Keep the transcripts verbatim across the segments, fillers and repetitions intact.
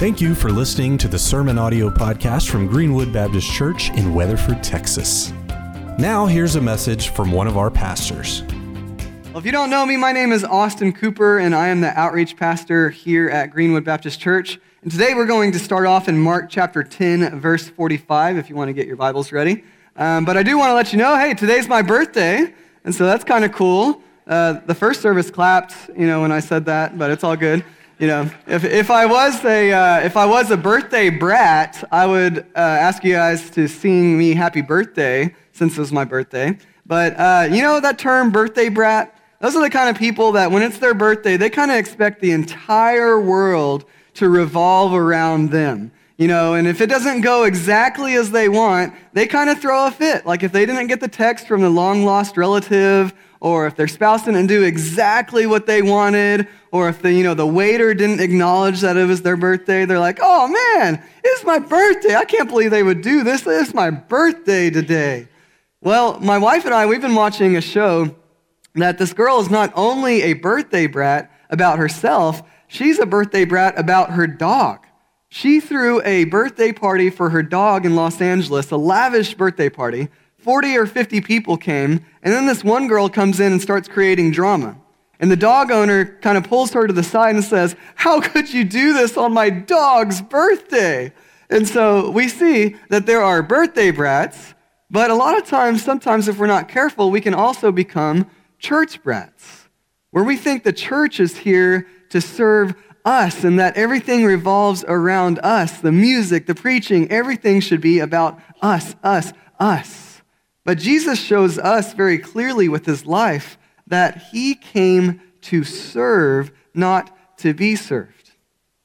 Thank you for listening to the Sermon Audio Podcast from Greenwood Baptist Church in Weatherford, Texas. Now here's a message from one of our pastors. Well, if you don't know me, my name is Austin Cooper, and I am the Outreach Pastor here at Greenwood Baptist Church. And today we're going to start off in Mark chapter ten, verse forty-five, if you want to get your Bibles ready. Um, but I do want to let you know, hey, today's my birthday, and so that's kind of cool. Uh, the first service clapped, you know, when I said that, but it's all good. You know, if if I was a uh, if I was a birthday brat, I would uh, ask you guys to sing me happy birthday since it was my birthday. But uh, you know that term birthday brat? Those are the kind of people that when it's their birthday, they kind of expect the entire world to revolve around them. You know, and if it doesn't go exactly as they want, they kind of throw a fit. Like if they didn't get the text from the long-lost relative, or if their spouse didn't do exactly what they wanted, or if the, you know, the waiter didn't acknowledge that it was their birthday, they're like, oh man, it's my birthday. I can't believe they would do this. It's my birthday today. Well, my wife and I, we've been watching a show that this girl is not only a birthday brat about herself, she's a birthday brat about her dog. She threw a birthday party for her dog in Los Angeles, a lavish birthday party. forty or fifty people came, and then this one girl comes in and starts creating drama. And the dog owner kind of pulls her to the side and says, how could you do this on my dog's birthday? And so we see that there are birthday brats, but a lot of times, sometimes if we're not careful, we can also become church brats, where we think the church is here to serve us and that everything revolves around us. The music, the preaching, everything should be about us, us, us. But Jesus shows us very clearly with his life that he came to serve, not to be served.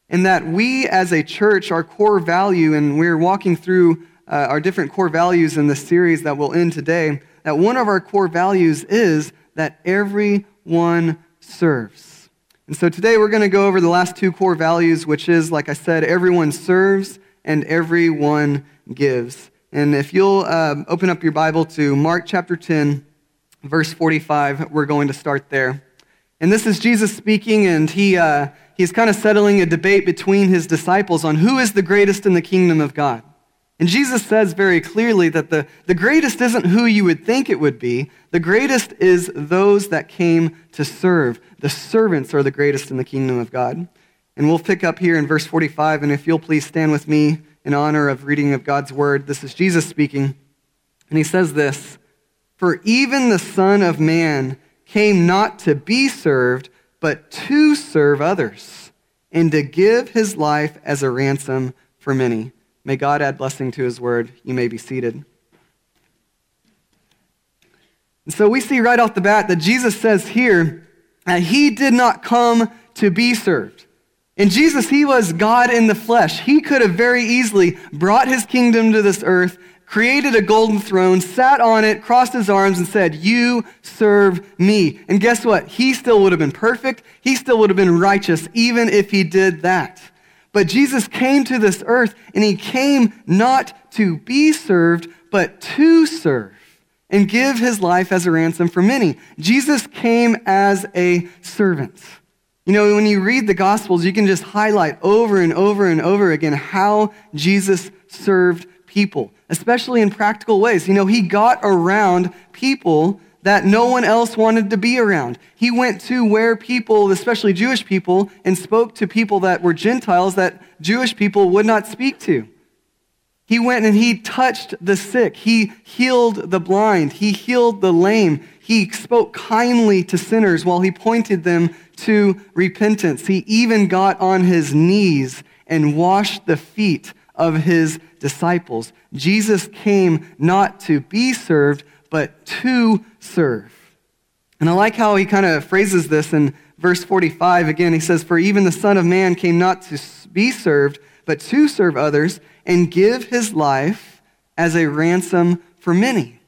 And that we as a church, our core value, and we're walking through uh, our different core values in this series that will end today, that one of our core values is that everyone serves. And so today we're going to go over the last two core values, which is, like I said, everyone serves and everyone gives. And if you'll uh, open up your Bible to Mark chapter ten, verse forty-five, we're going to start there. And this is Jesus speaking, and he uh, he's kind of settling a debate between his disciples on who is the greatest in the kingdom of God. And Jesus says very clearly that the, the greatest isn't who you would think it would be. The greatest is those that came to serve. The servants are the greatest in the kingdom of God. And we'll pick up here in verse forty-five, and if you'll please stand with me in honor of reading of God's word. This is Jesus speaking, and he says this, for even the Son of Man came not to be served, but to serve others, and to give his life as a ransom for many. May God add blessing to his word. You may be seated. And so we see right off the bat that Jesus says here that he did not come to be served. And Jesus, he was God in the flesh. He could have very easily brought his kingdom to this earth, created a golden throne, sat on it, crossed his arms, and said, you serve me. And guess what? He still would have been perfect. He still would have been righteous, even if he did that. But Jesus came to this earth, and he came not to be served, but to serve and give his life as a ransom for many. Jesus came as a servant. You know, when you read the Gospels, you can just highlight over and over and over again how Jesus served people, especially in practical ways. You know, he got around people that no one else wanted to be around. He went to where people, especially Jewish people, and spoke to people that were Gentiles that Jewish people would not speak to. He went and he touched the sick. He healed the blind. He healed the lame. He spoke kindly to sinners while he pointed them to repentance. He even got on his knees and washed the feet of his disciples. Jesus came not to be served, but to serve. And I like how he kind of phrases this in verse forty-five again. He says, for even the Son of Man came not to be served, but to serve others and give his life as a ransom for many.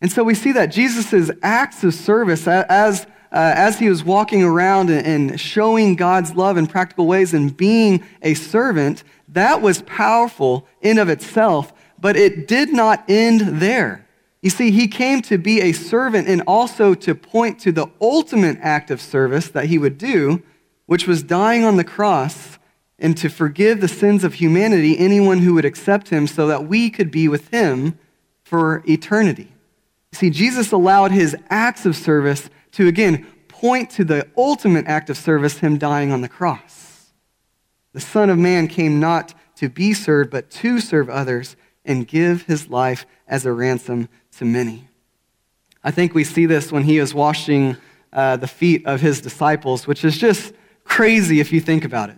And so we see that Jesus' acts of service as Uh, as he was walking around and, and showing God's love in practical ways and being a servant, that was powerful in of itself, but it did not end there. You see, he came to be a servant and also to point to the ultimate act of service that he would do, which was dying on the cross and to forgive the sins of humanity, anyone who would accept him, so that we could be with him for eternity. See, Jesus allowed his acts of service to, again, point to the ultimate act of service, him dying on the cross. The Son of Man came not to be served, but to serve others and give his life as a ransom to many. I think we see this when he is washing uh, the feet of his disciples, which is just crazy if you think about it.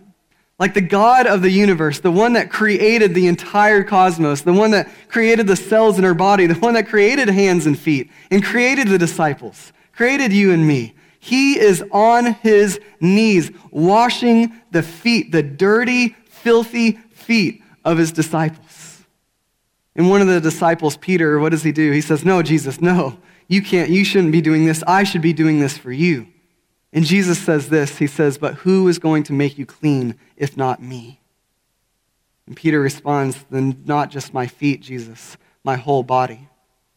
Like the God of the universe, the one that created the entire cosmos, the one that created the cells in our body, the one that created hands and feet, and created the disciples, created you and me. He is on his knees washing the feet, the dirty, filthy feet of his disciples. And one of the disciples, Peter, what does he do? He says, "No, Jesus, no, you can't, you shouldn't be doing this. I should be doing this for you." And Jesus says this, he says, "But who is going to make you clean if not me?" And Peter responds, "Then not just my feet, Jesus, my whole body."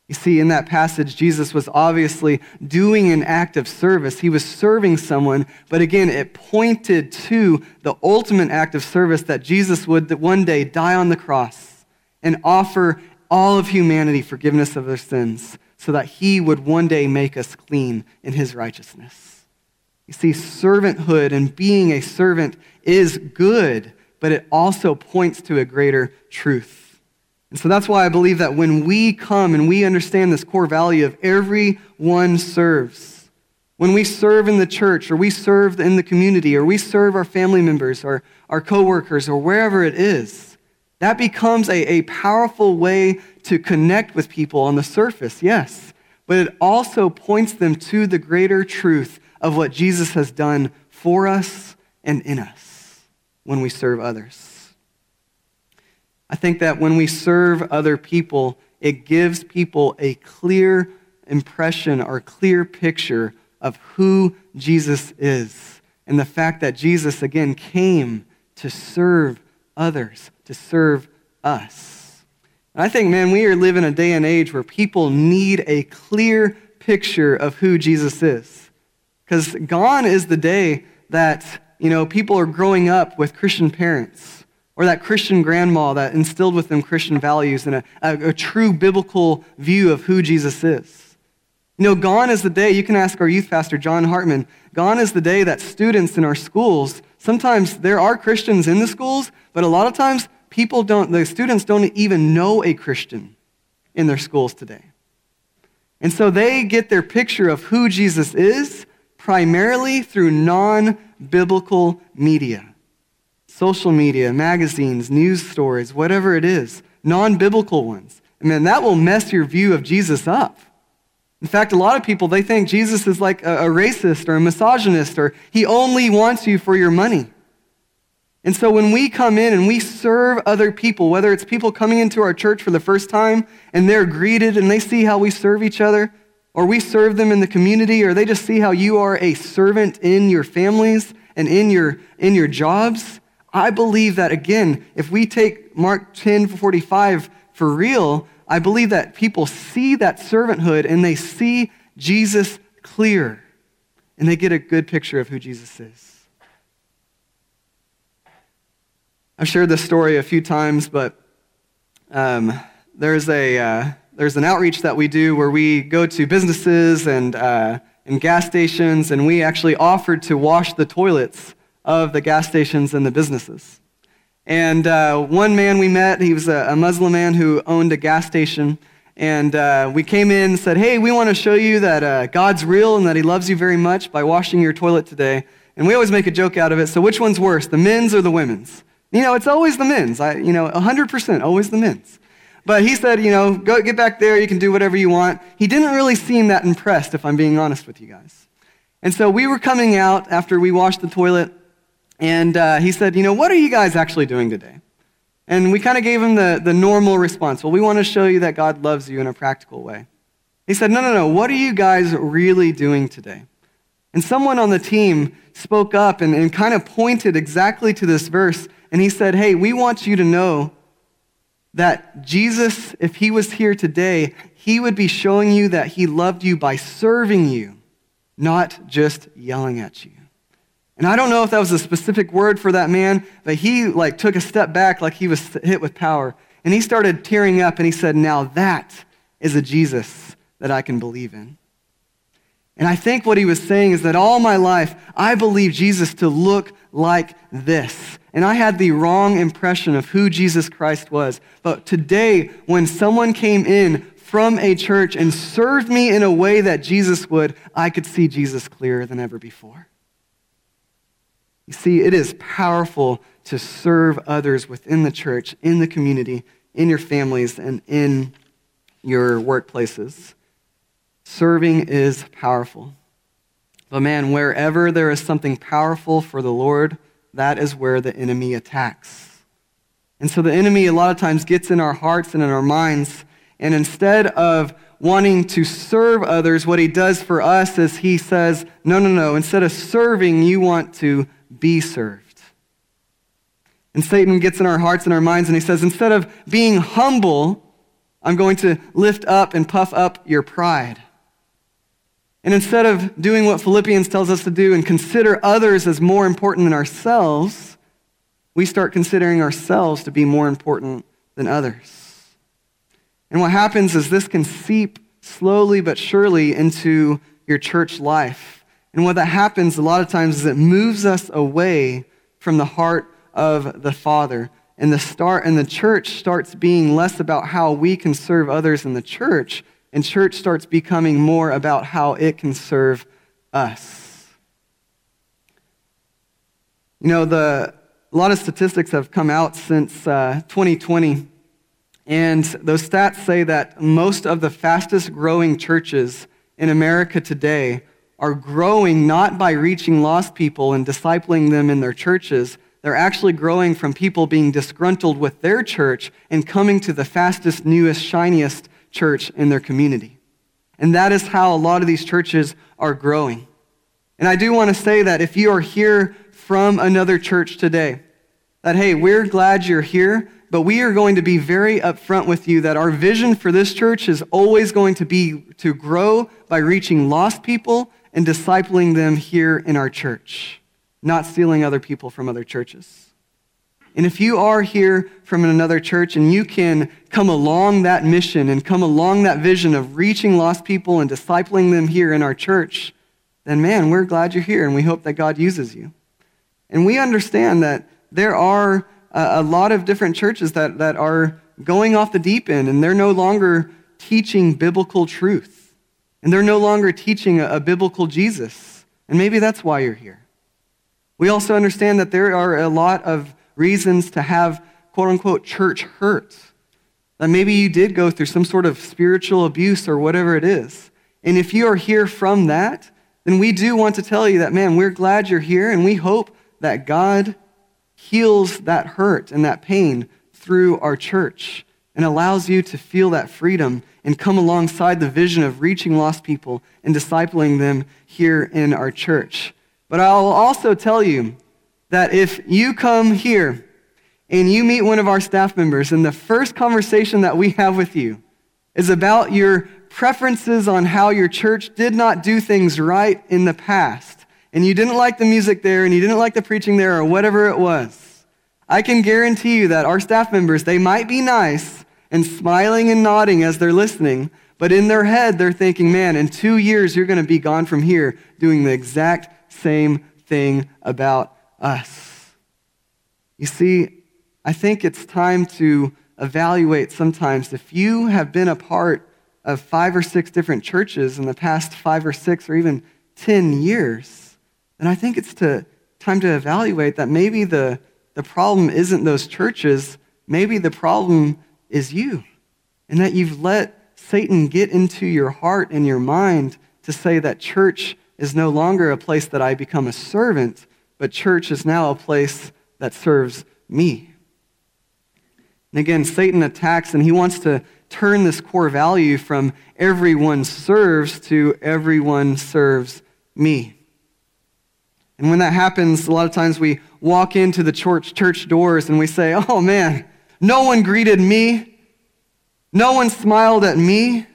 You see, in that passage, Jesus was obviously doing an act of service. He was serving someone, but again, it pointed to the ultimate act of service that Jesus would one day die on the cross and offer all of humanity forgiveness of their sins so that he would one day make us clean in his righteousness. You see, servanthood and being a servant is good, but it also points to a greater truth. And so that's why I believe that when we come and we understand this core value of everyone serves, when we serve in the church or we serve in the community or we serve our family members or our coworkers or wherever it is, that becomes a, a powerful way to connect with people on the surface, yes, but it also points them to the greater truth of what Jesus has done for us and in us when we serve others. I think that when we serve other people, it gives people a clear impression or clear picture of who Jesus is and the fact that Jesus, again, came to serve others, to serve us. And I think, man, we are living a day and age where people need a clear picture of who Jesus is. Because gone is the day that, you know, people are growing up with Christian parents or that Christian grandma that instilled with them Christian values and a, a, a true biblical view of who Jesus is. You know, gone is the day, you can ask our youth pastor, John Hartman, gone is the day that students in our schools, sometimes there are Christians in the schools, but a lot of times people don't, the students don't even know a Christian in their schools today. And so they get their picture of who Jesus is primarily through non-biblical media, social media, magazines, news stories, whatever it is, non-biblical ones. And then that will mess your view of Jesus up. In fact, a lot of people, they think Jesus is like a, a racist or a misogynist or he only wants you for your money. And so when we come in and we serve other people, whether it's people coming into our church for the first time and they're greeted and they see how we serve each other, or we serve them in the community, or they just see how you are a servant in your families and in your in your jobs. I believe that, again, if we take Mark ten forty-five for real, I believe that people see that servanthood and they see Jesus clear, and they get a good picture of who Jesus is. I've shared this story a few times, but um, there's a... Uh, There's an outreach that we do where we go to businesses and uh, and gas stations, and we actually offered to wash the toilets of the gas stations and the businesses. And uh, one man we met, he was a, a Muslim man who owned a gas station, and uh, we came in and said, "Hey, we want to show you that uh, God's real and that he loves you very much by washing your toilet today." And we always make a joke out of it, so which one's worse, the men's or the women's? You know, it's always the men's. I, you know, one hundred percent always the men's. But he said, you know, "Go get back there. You can do whatever you want." He didn't really seem that impressed, if I'm being honest with you guys. And so we were coming out after we washed the toilet, and uh, he said, "You know, what are you guys actually doing today?" And we kind of gave him the, the normal response. "Well, we want to show you that God loves you in a practical way." He said, "No, no, no. What are you guys really doing today?" And someone on the team spoke up and, and kind of pointed exactly to this verse, and he said, "Hey, we want you to know that Jesus, if he was here today, he would be showing you that he loved you by serving you, not just yelling at you." And I don't know if that was a specific word for that man, but he like took a step back like he was hit with power. And he started tearing up and he said, now that is a Jesus that I can believe in. And I think what he was saying is that all my life, I believed Jesus to look like this. And I had the wrong impression of who Jesus Christ was. But today, when someone came in from a church and served me in a way that Jesus would, I could see Jesus clearer than ever before. You see, it is powerful to serve others within the church, in the community, in your families, and in your workplaces. Serving is powerful. But man, wherever there is something powerful for the Lord, that is where the enemy attacks. And so the enemy a lot of times gets in our hearts and in our minds, and instead of wanting to serve others, what he does for us is he says, no, no, no, instead of serving, you want to be served. And Satan gets in our hearts and our minds, and he says, instead of being humble, I'm going to lift up and puff up your pride. And instead of doing what Philippians tells us to do and consider others as more important than ourselves, we start considering ourselves to be more important than others. And what happens is this can seep slowly but surely into your church life. And what that happens a lot of times is it moves us away from the heart of the Father. And the start and the church starts being less about how we can serve others in the church, and church starts becoming more about how it can serve us. You know, the a lot of statistics have come out since uh, twenty twenty, and those stats say that most of the fastest growing churches in America today are growing not by reaching lost people and discipling them in their churches. They're actually growing from people being disgruntled with their church and coming to the fastest, newest, shiniest church in their community. And that is how a lot of these churches are growing. And I do want to say that if you are here from another church today, that, hey, we're glad you're here, but we are going to be very upfront with you that our vision for this church is always going to be to grow by reaching lost people and discipling them here in our church, not stealing other people from other churches. And if you are here from another church and you can come along that mission and come along that vision of reaching lost people and discipling them here in our church, then man, we're glad you're here and we hope that God uses you. And we understand that there are a lot of different churches that, that are going off the deep end and they're no longer teaching biblical truth. And they're no longer teaching a, a biblical Jesus. And maybe that's why you're here. We also understand that there are a lot of reasons to have quote-unquote church hurt. That maybe you did go through some sort of spiritual abuse or whatever it is. And if you are here from that, then we do want to tell you that, man, we're glad you're here and we hope that God heals that hurt and that pain through our church and allows you to feel that freedom and come alongside the vision of reaching lost people and discipling them here in our church. But I'll also tell you that if you come here and you meet one of our staff members and the first conversation that we have with you is about your preferences on how your church did not do things right in the past, and you didn't like the music there and you didn't like the preaching there or whatever it was, I can guarantee you that our staff members, they might be nice and smiling and nodding as they're listening, but in their head they're thinking, man, in two years you're going to be gone from here doing the exact same thing about us. You see, I think it's time to evaluate sometimes if you have been a part of five or six different churches in the past five or six or even ten years, then I think it's to, time to evaluate that maybe the, the problem isn't those churches, maybe the problem is you, and that you've let Satan get into your heart and your mind to say that church is no longer a place that I become a servant, but church is now a place that serves me. And again, Satan attacks and he wants to turn this core value from everyone serves to everyone serves me. And when that happens, a lot of times we walk into the church, church doors and we say, oh man, no one greeted me. No one smiled at me.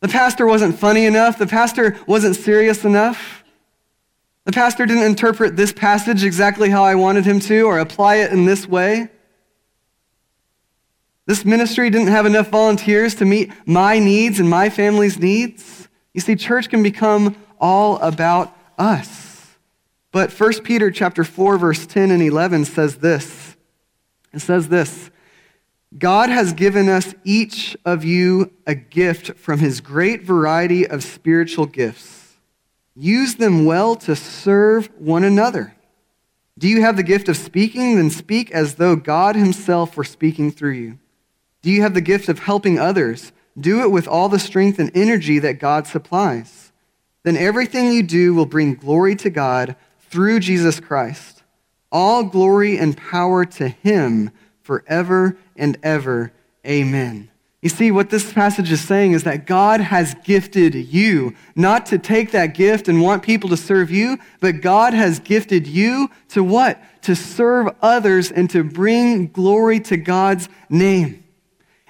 The pastor wasn't funny enough. The pastor wasn't serious enough. The pastor didn't interpret this passage exactly how I wanted him to or apply it in this way. This ministry didn't have enough volunteers to meet my needs and my family's needs. You see, church can become all about us. But First Peter chapter four, verse ten and eleven says this. It says this, God has given us each of you a gift from his great variety of spiritual gifts. Use them well to serve one another. Do you have the gift of speaking? Then speak as though God himself were speaking through you. Do you have the gift of helping others? Do it with all the strength and energy that God supplies. Then everything you do will bring glory to God through Jesus Christ. All glory and power to him forever and ever. Amen. You see, what this passage is saying is that God has gifted you, not to take that gift and want people to serve you, but God has gifted you to what? To serve others and to bring glory to God's name.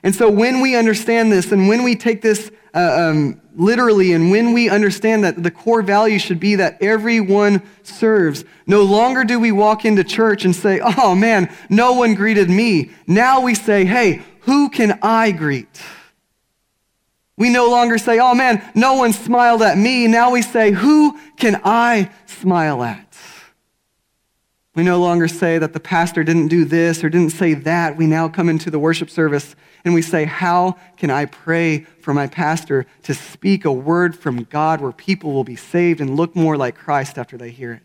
And so when we understand this and when we take this uh, um, literally and when we understand that the core value should be that everyone serves, no longer do we walk into church and say, oh man, no one greeted me. Now we say, hey, who can I greet? We no longer say, oh man, no one smiled at me. Now we say, who can I smile at? We no longer say that the pastor didn't do this or didn't say that. We now come into the worship service and we say, how can I pray for my pastor to speak a word from God where people will be saved and look more like Christ after they hear it?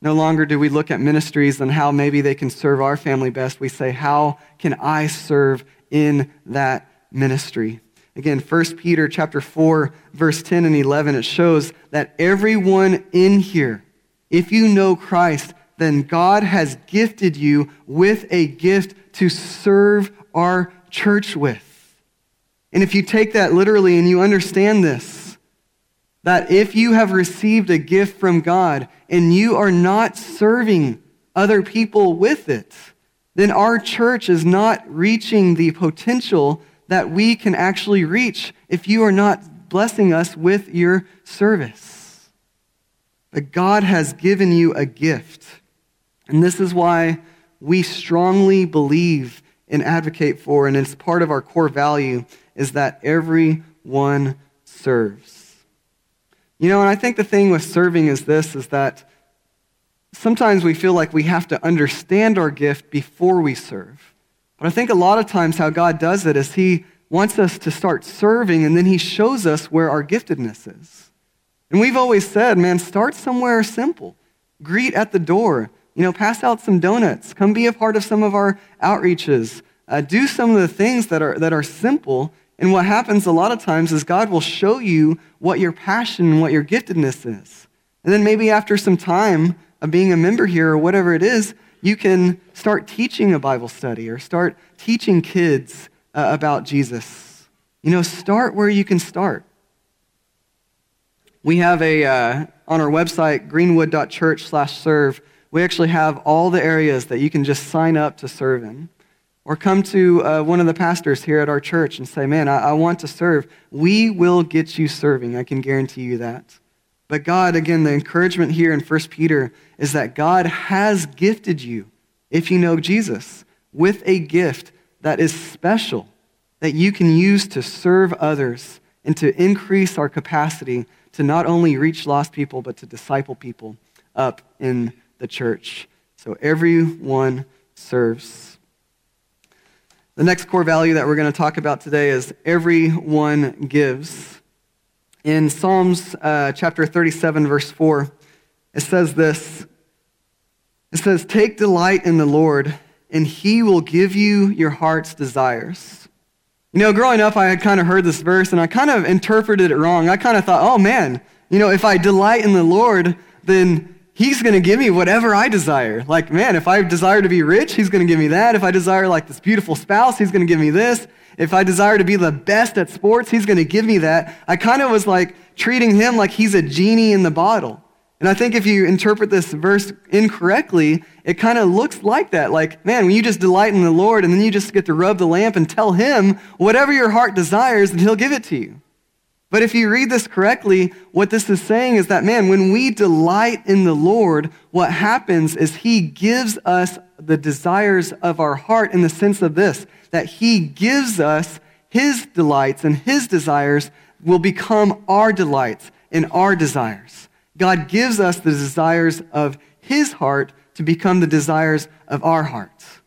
No longer do we look at ministries and how maybe they can serve our family best. We say, how can I serve in that ministry? Again, First Peter chapter four, verse ten and eleven, it shows that everyone in here, if you know Christ, then God has gifted you with a gift to serve our church with. And if you take that literally and you understand this, that if you have received a gift from God and you are not serving other people with it, then our church is not reaching the potential that we can actually reach if you are not blessing us with your service. But God has given you a gift. And this is why we strongly believe and advocate for, and it's part of our core value, is that everyone serves. You know, and I think the thing with serving is this, is that sometimes we feel like we have to understand our gift before we serve. But I think a lot of times how God does it is he wants us to start serving, and then he shows us where our giftedness is. And we've always said, man, start somewhere simple. Greet at the door. You know, pass out some donuts. Come be a part of some of our outreaches. Uh, do some of the things that are that are simple. And what happens a lot of times is God will show you what your passion and what your giftedness is. And then maybe after some time of being a member here or whatever it is, you can start teaching a Bible study or start teaching kids uh, about Jesus. You know, start where you can start. We have a, uh, on our website, greenwood.church slash serve, we actually have all the areas that you can just sign up to serve in. Or come to uh, one of the pastors here at our church and say, man, I-, I want to serve. We will get you serving, I can guarantee you that. But God, again, the encouragement here in First Peter is that God has gifted you, if you know Jesus, with a gift that is special, that you can use to serve others and to increase our capacity to not only reach lost people, but to disciple people up in the church. So everyone serves. The next core value that we're going to talk about today is everyone gives. In Psalms uh, chapter thirty-seven, verse four, it says this. It says, "Take delight in the Lord, and he will give you your heart's desires." You know, growing up, I had kind of heard this verse, and I kind of interpreted it wrong. I kind of thought, oh, man, you know, if I delight in the Lord, then he's going to give me whatever I desire. Like, man, if I desire to be rich, he's going to give me that. If I desire, like, this beautiful spouse, he's going to give me this. If I desire to be the best at sports, he's going to give me that. I kind of was, like, treating him like he's a genie in the bottle. And I think if you interpret this verse incorrectly, it kind of looks like that. Like, man, when you just delight in the Lord and then you just get to rub the lamp and tell him whatever your heart desires and he'll give it to you. But if you read this correctly, what this is saying is that, man, when we delight in the Lord, what happens is he gives us the desires of our heart in the sense of this, that he gives us his delights and his desires will become our delights and our desires. God gives us the desires of his heart to become the desires of our hearts.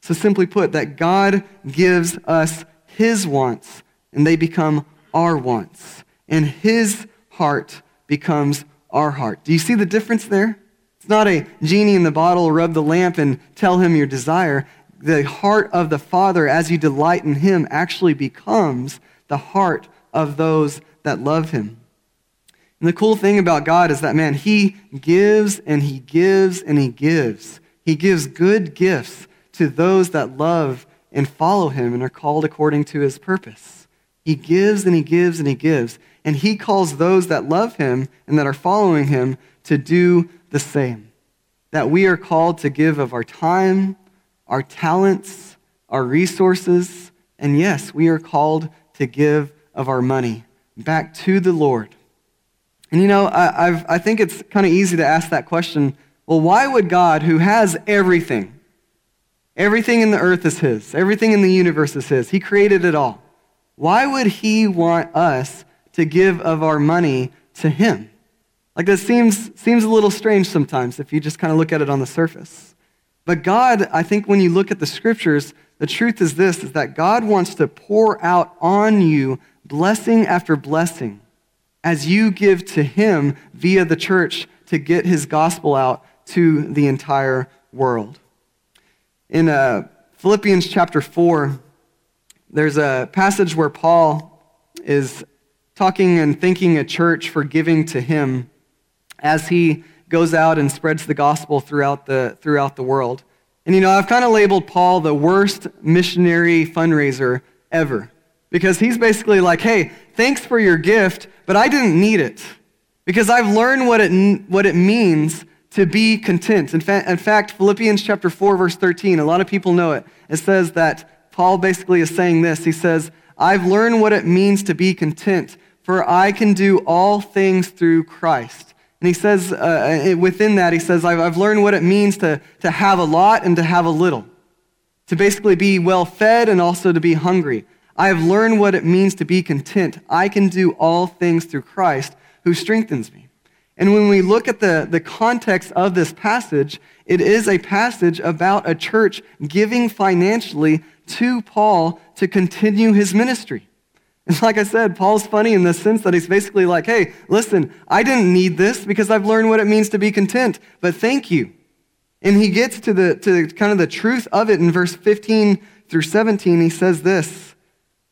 So simply put, that God gives us his wants and they become our wants, and his heart becomes our heart. Do you see the difference there? It's not a genie in the bottle, rub the lamp and tell him your desire. The heart of the Father, as you delight in him, actually becomes the heart of those that love him. And the cool thing about God is that, man, he gives and he gives and he gives. He gives good gifts to those that love and follow him and are called according to his purpose. He gives and he gives and he gives. And he calls those that love him and that are following him to do the same. That we are called to give of our time, our talents, our resources. And yes, we are called to give of our money back to the Lord. And you know, I, I've, I think it's kind of easy to ask that question. Well, why would God, who has everything, everything in the earth is his, everything in the universe is his, he created it all. Why would he want us to give of our money to him? Like this seems seems a little strange sometimes if you just kind of look at it on the surface. But God, I think when you look at the scriptures, the truth is this, is that God wants to pour out on you blessing after blessing as you give to him via the church to get his gospel out to the entire world. In uh, Philippians chapter four, there's a passage where Paul is talking and thanking a church for giving to him as he goes out and spreads the gospel throughout the throughout the world. And you know, I've kind of labeled Paul the worst missionary fundraiser ever because he's basically like, hey, thanks for your gift, but I didn't need it because I've learned what it what it means to be content. In fact, in fact, Philippians chapter four, verse thirteen, a lot of people know it. It says that Paul basically is saying this. He says, I've learned what it means to be content, for I can do all things through Christ. And he says, uh, within that, he says, I've, I've learned what it means to, to have a lot and to have a little, to basically be well fed and also to be hungry. I have learned what it means to be content. I can do all things through Christ who strengthens me. And when we look at the, the context of this passage, it is a passage about a church giving financially to Paul to continue his ministry. And like I said, Paul's funny in the sense that he's basically like, hey, listen, I didn't need this because I've learned what it means to be content, but thank you. And he gets to the to kind of the truth of it in verse fifteen through seventeen. He says this.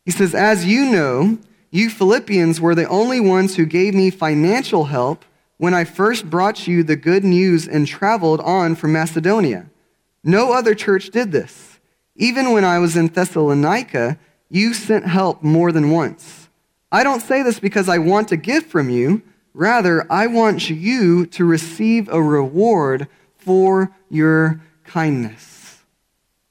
He says, as you know, you Philippians were the only ones who gave me financial help when I first brought you the good news and traveled on from Macedonia. No other church did this. Even when I was in Thessalonica, you sent help more than once. I don't say this because I want to give from you. Rather, I want you to receive a reward for your kindness.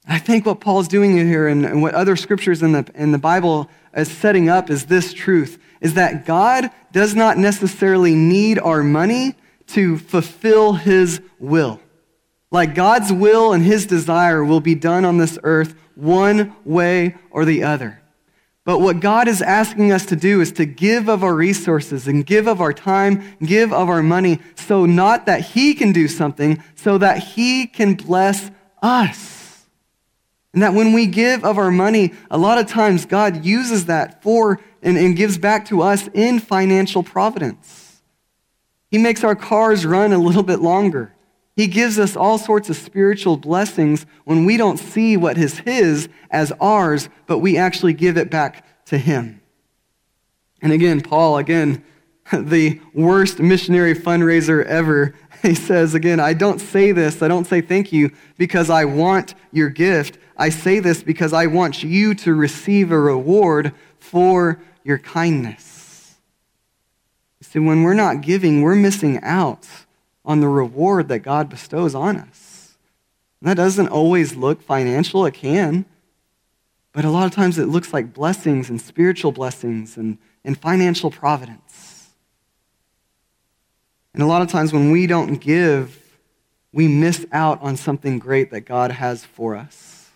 I think what Paul's doing here and, and what other scriptures in the, in the Bible is setting up is this truth, is that God does not necessarily need our money to fulfill his will. Like God's will and his desire will be done on this earth one way or the other. But what God is asking us to do is to give of our resources and give of our time, give of our money, so not that he can do something, so that he can bless us. And that when we give of our money, a lot of times God uses that for and, and gives back to us in financial providence. He makes our cars run a little bit longer. He gives us all sorts of spiritual blessings when we don't see what is his as ours, but we actually give it back to him. And again, Paul, again, the worst missionary fundraiser ever. He says, again, I don't say this, I don't say thank you because I want your gift. I say this because I want you to receive a reward for your kindness. See, when we're not giving, we're missing out on the reward that God bestows on us. And that doesn't always look financial, it can, but a lot of times it looks like blessings and spiritual blessings and, and financial providence. And a lot of times when we don't give, we miss out on something great that God has for us.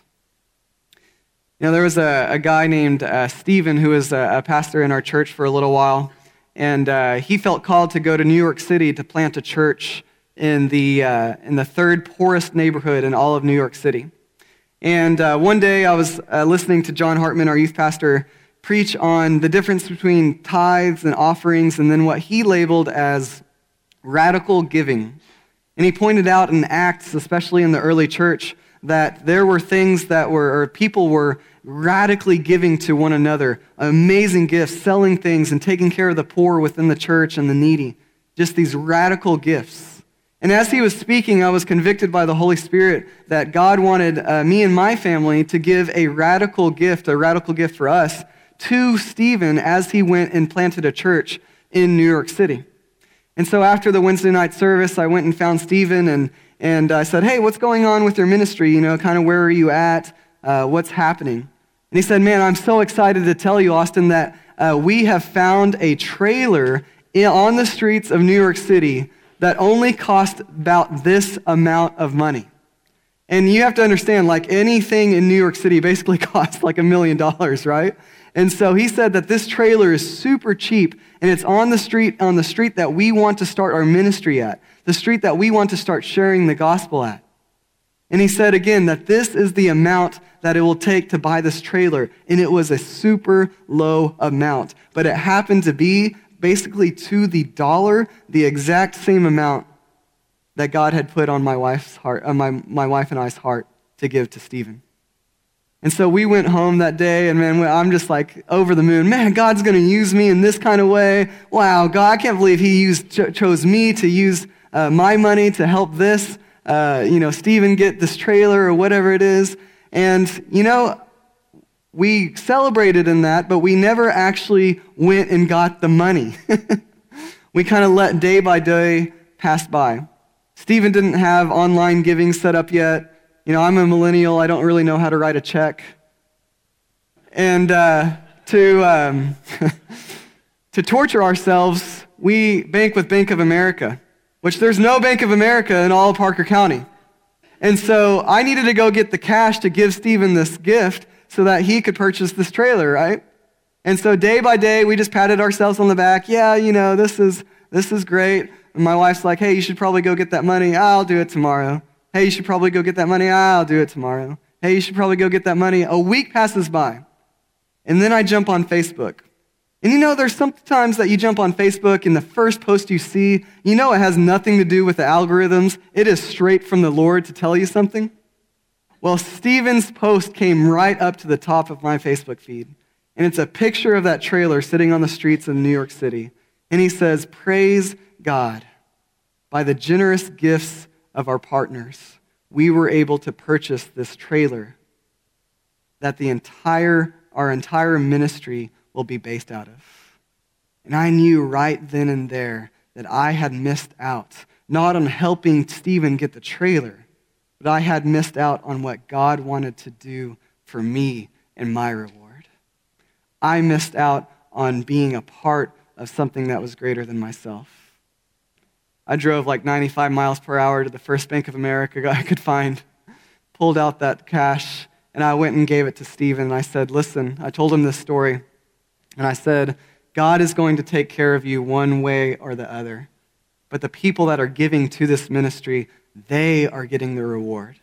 You know, there was a, a guy named uh, Stephen who was a, a pastor in our church for a little while, and uh, he felt called to go to New York City to plant a church in the uh, in the third poorest neighborhood in all of New York City. And uh, one day I was uh, listening to John Hartman, our youth pastor, preach on the difference between tithes and offerings and then what he labeled as radical giving. And he pointed out in Acts, especially in the early church, that there were things that were, or people were radically giving to one another, amazing gifts, selling things and taking care of the poor within the church and the needy, just these radical gifts. And as he was speaking, I was convicted by the Holy Spirit that God wanted uh, me and my family to give a radical gift, a radical gift for us, to Stephen as he went and planted a church in New York City. And so after the Wednesday night service, I went and found Stephen, and and I said, "Hey, what's going on with your ministry? You know, kind of where are you at? Uh, what's happening?" And he said, "Man, I'm so excited to tell you, Austin, that uh, we have found a trailer in, on the streets of New York City that only cost about this amount of money." And you have to understand, like, anything in New York City basically costs like a million dollars, right? And so he said that this trailer is super cheap, and it's on the street, on the street that we want to start our ministry at, the street that we want to start sharing the gospel at. And he said again that this is the amount that it will take to buy this trailer, and it was a super low amount, but it happened to be basically to the dollar, the exact same amount that God had put on my wife's heart, on my, my wife and I's heart to give to Stephen. And so we went home that day, and man, I'm just like over the moon. Man, God's going to use me in this kind of way. Wow, God, I can't believe He used cho- chose me to use uh, my money to help this, uh, you know, Stephen get this trailer or whatever it is. And you know, we celebrated in that, but we never actually went and got the money. We kind of let day by day pass by. Stephen didn't have online giving set up yet. You know, I'm a millennial. I don't really know how to write a check. And uh, to um, to torture ourselves, we bank with Bank of America, which there's no Bank of America in all of Parker County. And so I needed to go get the cash to give Stephen this gift so that he could purchase this trailer, right? And so day by day, we just patted ourselves on the back. Yeah, you know, this is this is great. And my wife's like, "Hey, you should probably go get that money." "I'll do it tomorrow." "Hey, you should probably go get that money." "I'll do it tomorrow." "Hey, you should probably go get that money." A week passes by, and then I jump on Facebook. And you know, there's sometimes that you jump on Facebook, and the first post you see, you know it has nothing to do with the algorithms. It is straight from the Lord to tell you something. Well, Stephen's post came right up to the top of my Facebook feed, and it's a picture of that trailer sitting on the streets of New York City. And he says, "Praise God, by the generous gifts of our partners, we were able to purchase this trailer that the entire our entire ministry will be based out of." And I knew right then and there that I had missed out, not on helping Stephen get the trailer, but I had missed out on what God wanted to do for me and my reward. I missed out on being a part of something that was greater than myself. I drove like ninety-five miles per hour to the first Bank of America I could find, pulled out that cash, and I went and gave it to Stephen, and I said, "Listen," I told him this story, and I said, "God is going to take care of you one way or the other, but the people that are giving to this ministry, they are getting the reward."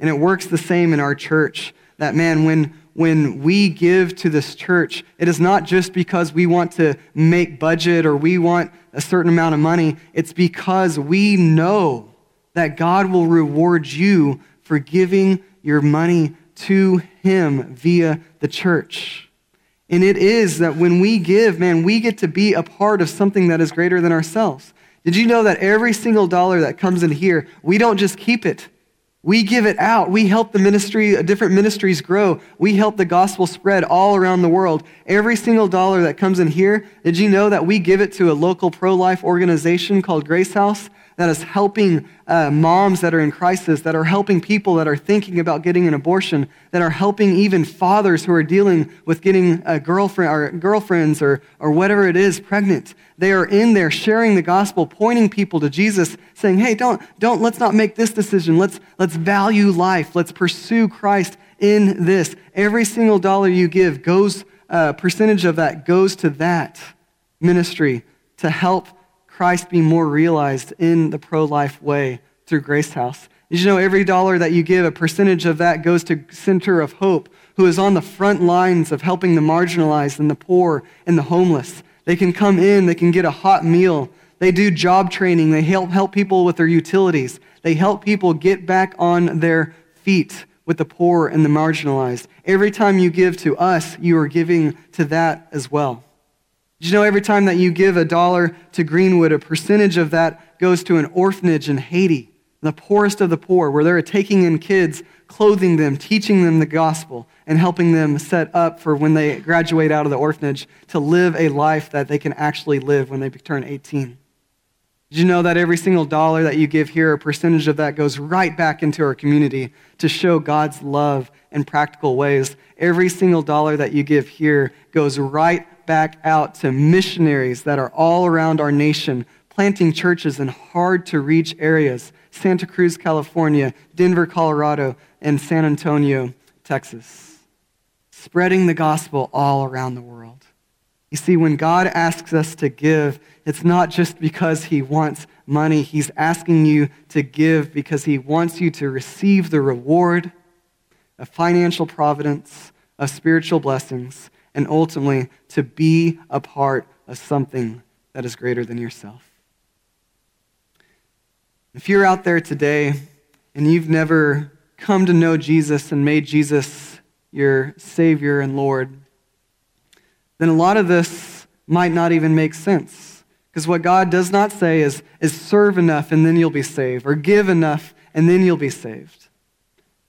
And it works the same in our church, that man, when when we give to this church, it is not just because we want to make budget or we want a certain amount of money. It's because we know that God will reward you for giving your money to Him via the church. And it is that when we give, man, we get to be a part of something that is greater than ourselves. Did you know that every single dollar that comes in here, we don't just keep it. We give it out. We help the ministry, different ministries grow. We help the gospel spread all around the world. Every single dollar that comes in here, did you know that we give it to a local pro-life organization called Grace House that is helping uh, moms that are in crisis, that are helping people that are thinking about getting an abortion, that are helping even fathers who are dealing with getting a girlfriend or girlfriends or, or whatever it is pregnant. They are in there sharing the gospel, pointing people to Jesus, saying, hey, don't, don't, let's not make this decision. Let's, let's value life. Let's pursue Christ in this. Every single dollar you give goes, uh, percentage of that goes to that ministry to help Christ be more realized in the pro-life way through Grace House. Did you know every dollar that you give, a percentage of that goes to Center of Hope, who is on the front lines of helping the marginalized and the poor and the homeless. They can come in, they can get a hot meal. They do job training. They help help people with their utilities. They help people get back on their feet with the poor and the marginalized. Every time you give to us, you are giving to that as well. Did you know every time that you give a dollar to Greenwood, a percentage of that goes to an orphanage in Haiti, the poorest of the poor, where they're taking in kids, clothing them, teaching them the gospel, and helping them set up for when they graduate out of the orphanage to live a life that they can actually live when they turn eighteen. Did you know that every single dollar that you give here, a percentage of that goes right back into our community to show God's love in practical ways? Every single dollar that you give here goes right back out to missionaries that are all around our nation, planting churches in hard-to-reach areas, Santa Cruz, California, Denver, Colorado, and San Antonio, Texas. Spreading the gospel all around the world. You see, when God asks us to give, it's not just because he wants money. He's asking you to give because he wants you to receive the reward of financial providence, of spiritual blessings, and ultimately to be a part of something that is greater than yourself. If you're out there today and you've never come to know Jesus and made Jesus your Savior and Lord, then a lot of this might not even make sense. Because what God does not say is, is serve enough and then you'll be saved, or give enough and then you'll be saved.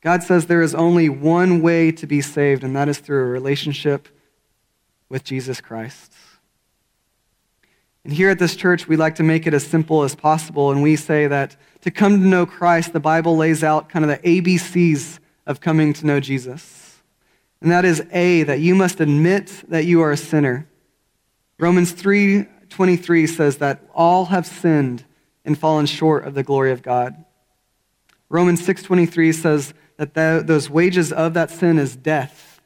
God says there is only one way to be saved, and that is through a relationship with Jesus Christ. And here at this church, we like to make it as simple as possible, and we say that to come to know Christ, the Bible lays out kind of the A B Cs of coming to know Jesus. And that is A, that you must admit that you are a sinner. Romans three twenty-three says that all have sinned and fallen short of the glory of God. Romans six twenty-three says that the, those wages of that sin is death,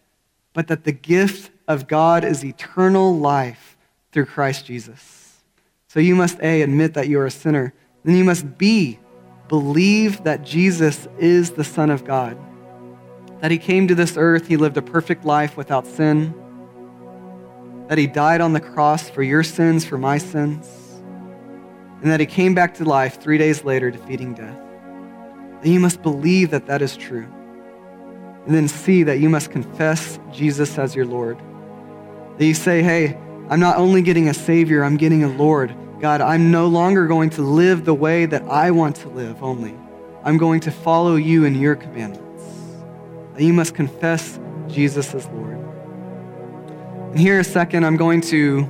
but that the gift of God is eternal life through Christ Jesus. So you must A, admit that you are a sinner. Then you must B, believe that Jesus is the Son of God, that he came to this earth, he lived a perfect life without sin, that he died on the cross for your sins, for my sins, and that he came back to life three days later defeating death. Then you must believe that that is true. And then C, that you must confess Jesus as your Lord. That you say, hey, I'm not only getting a Savior, I'm getting a Lord. God, I'm no longer going to live the way that I want to live only. I'm going to follow you in your commandments. That you must confess Jesus as Lord. And here in a second, I'm going to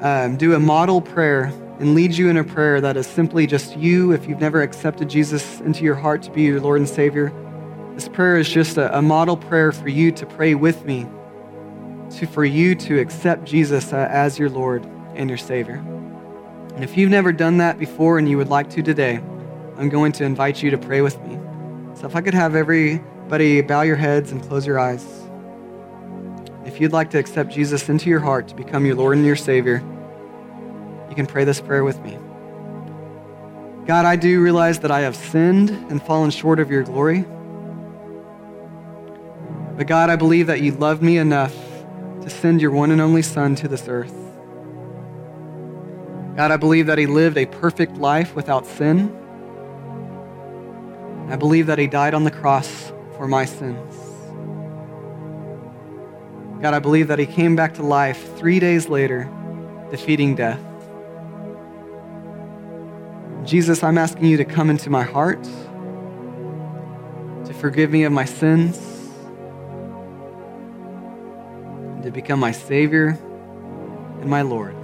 um, do a model prayer and lead you in a prayer that is simply just you, if you've never accepted Jesus into your heart to be your Lord and Savior. This prayer is just a, a model prayer for you to pray with me, to, for you to accept Jesus uh, as your Lord and your Savior. And if you've never done that before and you would like to today, I'm going to invite you to pray with me. So if I could have everybody bow your heads and close your eyes. If you'd like to accept Jesus into your heart to become your Lord and your Savior, you can pray this prayer with me. God, I do realize that I have sinned and fallen short of your glory. But God, I believe that you loved me enough to send your one and only Son to this earth. God, I believe that he lived a perfect life without sin. I believe that he died on the cross for my sins. God, I believe that he came back to life three days later, defeating death. Jesus, I'm asking you to come into my heart, to forgive me of my sins, to become my Savior and my Lord.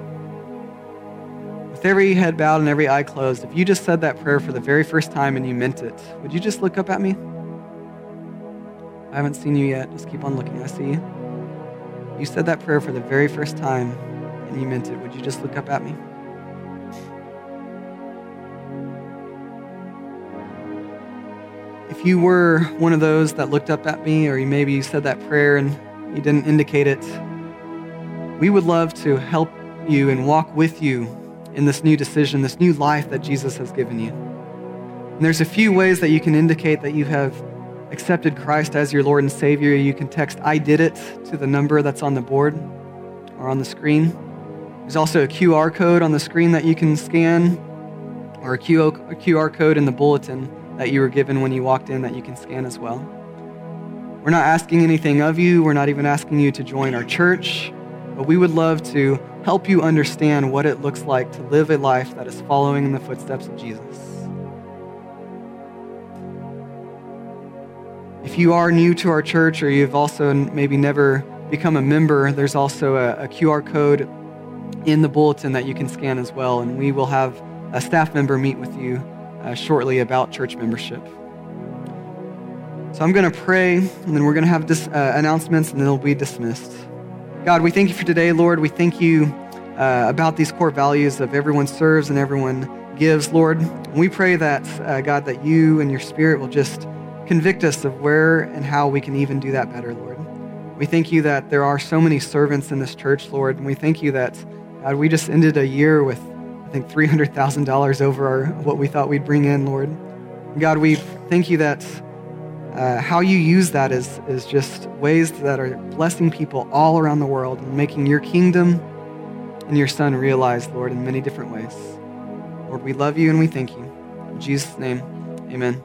With with every head bowed and every eye closed, if you just said that prayer for the very first time and you meant it, would you just look up at me? I haven't seen you yet. Just keep on looking. I see you. You said that prayer for the very first time and you meant it. Would you just look up at me? If you were one of those that looked up at me, or you maybe you said that prayer and you didn't indicate it, we would love to help you and walk with you in this new decision, this new life that Jesus has given you. And there's a few ways that you can indicate that you have accepted Christ as your Lord and Savior. You can text "I did it" to the number that's on the board or on the screen. There's also a Q R code on the screen that you can scan, or a Q R code in the bulletin that you were given when you walked in that you can scan as well. We're not asking anything of you. We're not even asking you to join our church, but we would love to help you understand what it looks like to live a life that is following in the footsteps of Jesus. If you are new to our church, or you've also maybe never become a member, there's also a, a Q R code in the bulletin that you can scan as well, and we will have a staff member meet with you uh, shortly about church membership. So I'm going to pray, and then we're going to have dis- uh, announcements, and then it'll be dismissed. God, we thank you for today, Lord. We thank you uh, about these core values of everyone serves and everyone gives, Lord. And we pray that, uh, God, that you and your Spirit will just convict us of where and how we can even do that better, Lord. We thank you that there are so many servants in this church, Lord, and we thank you that, God, we just ended a year with, I think, three hundred thousand dollars over our, what we thought we'd bring in, Lord. God, we thank you that Uh, how you use that is, is just ways that are blessing people all around the world and making your kingdom and your Son realized, Lord, in many different ways. Lord, we love you and we thank you. In Jesus' name, amen.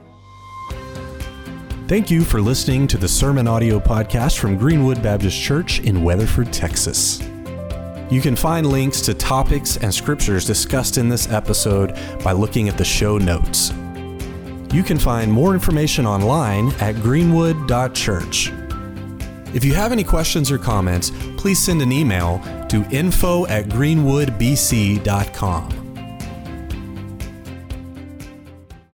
Thank you for listening to the Sermon Audio Podcast from Greenwood Baptist Church in Weatherford, Texas. You can find links to topics and scriptures discussed in this episode by looking at the show notes. You can find more information online at greenwood dot church. If you have any questions or comments, please send an email to info at greenwood b c dot com.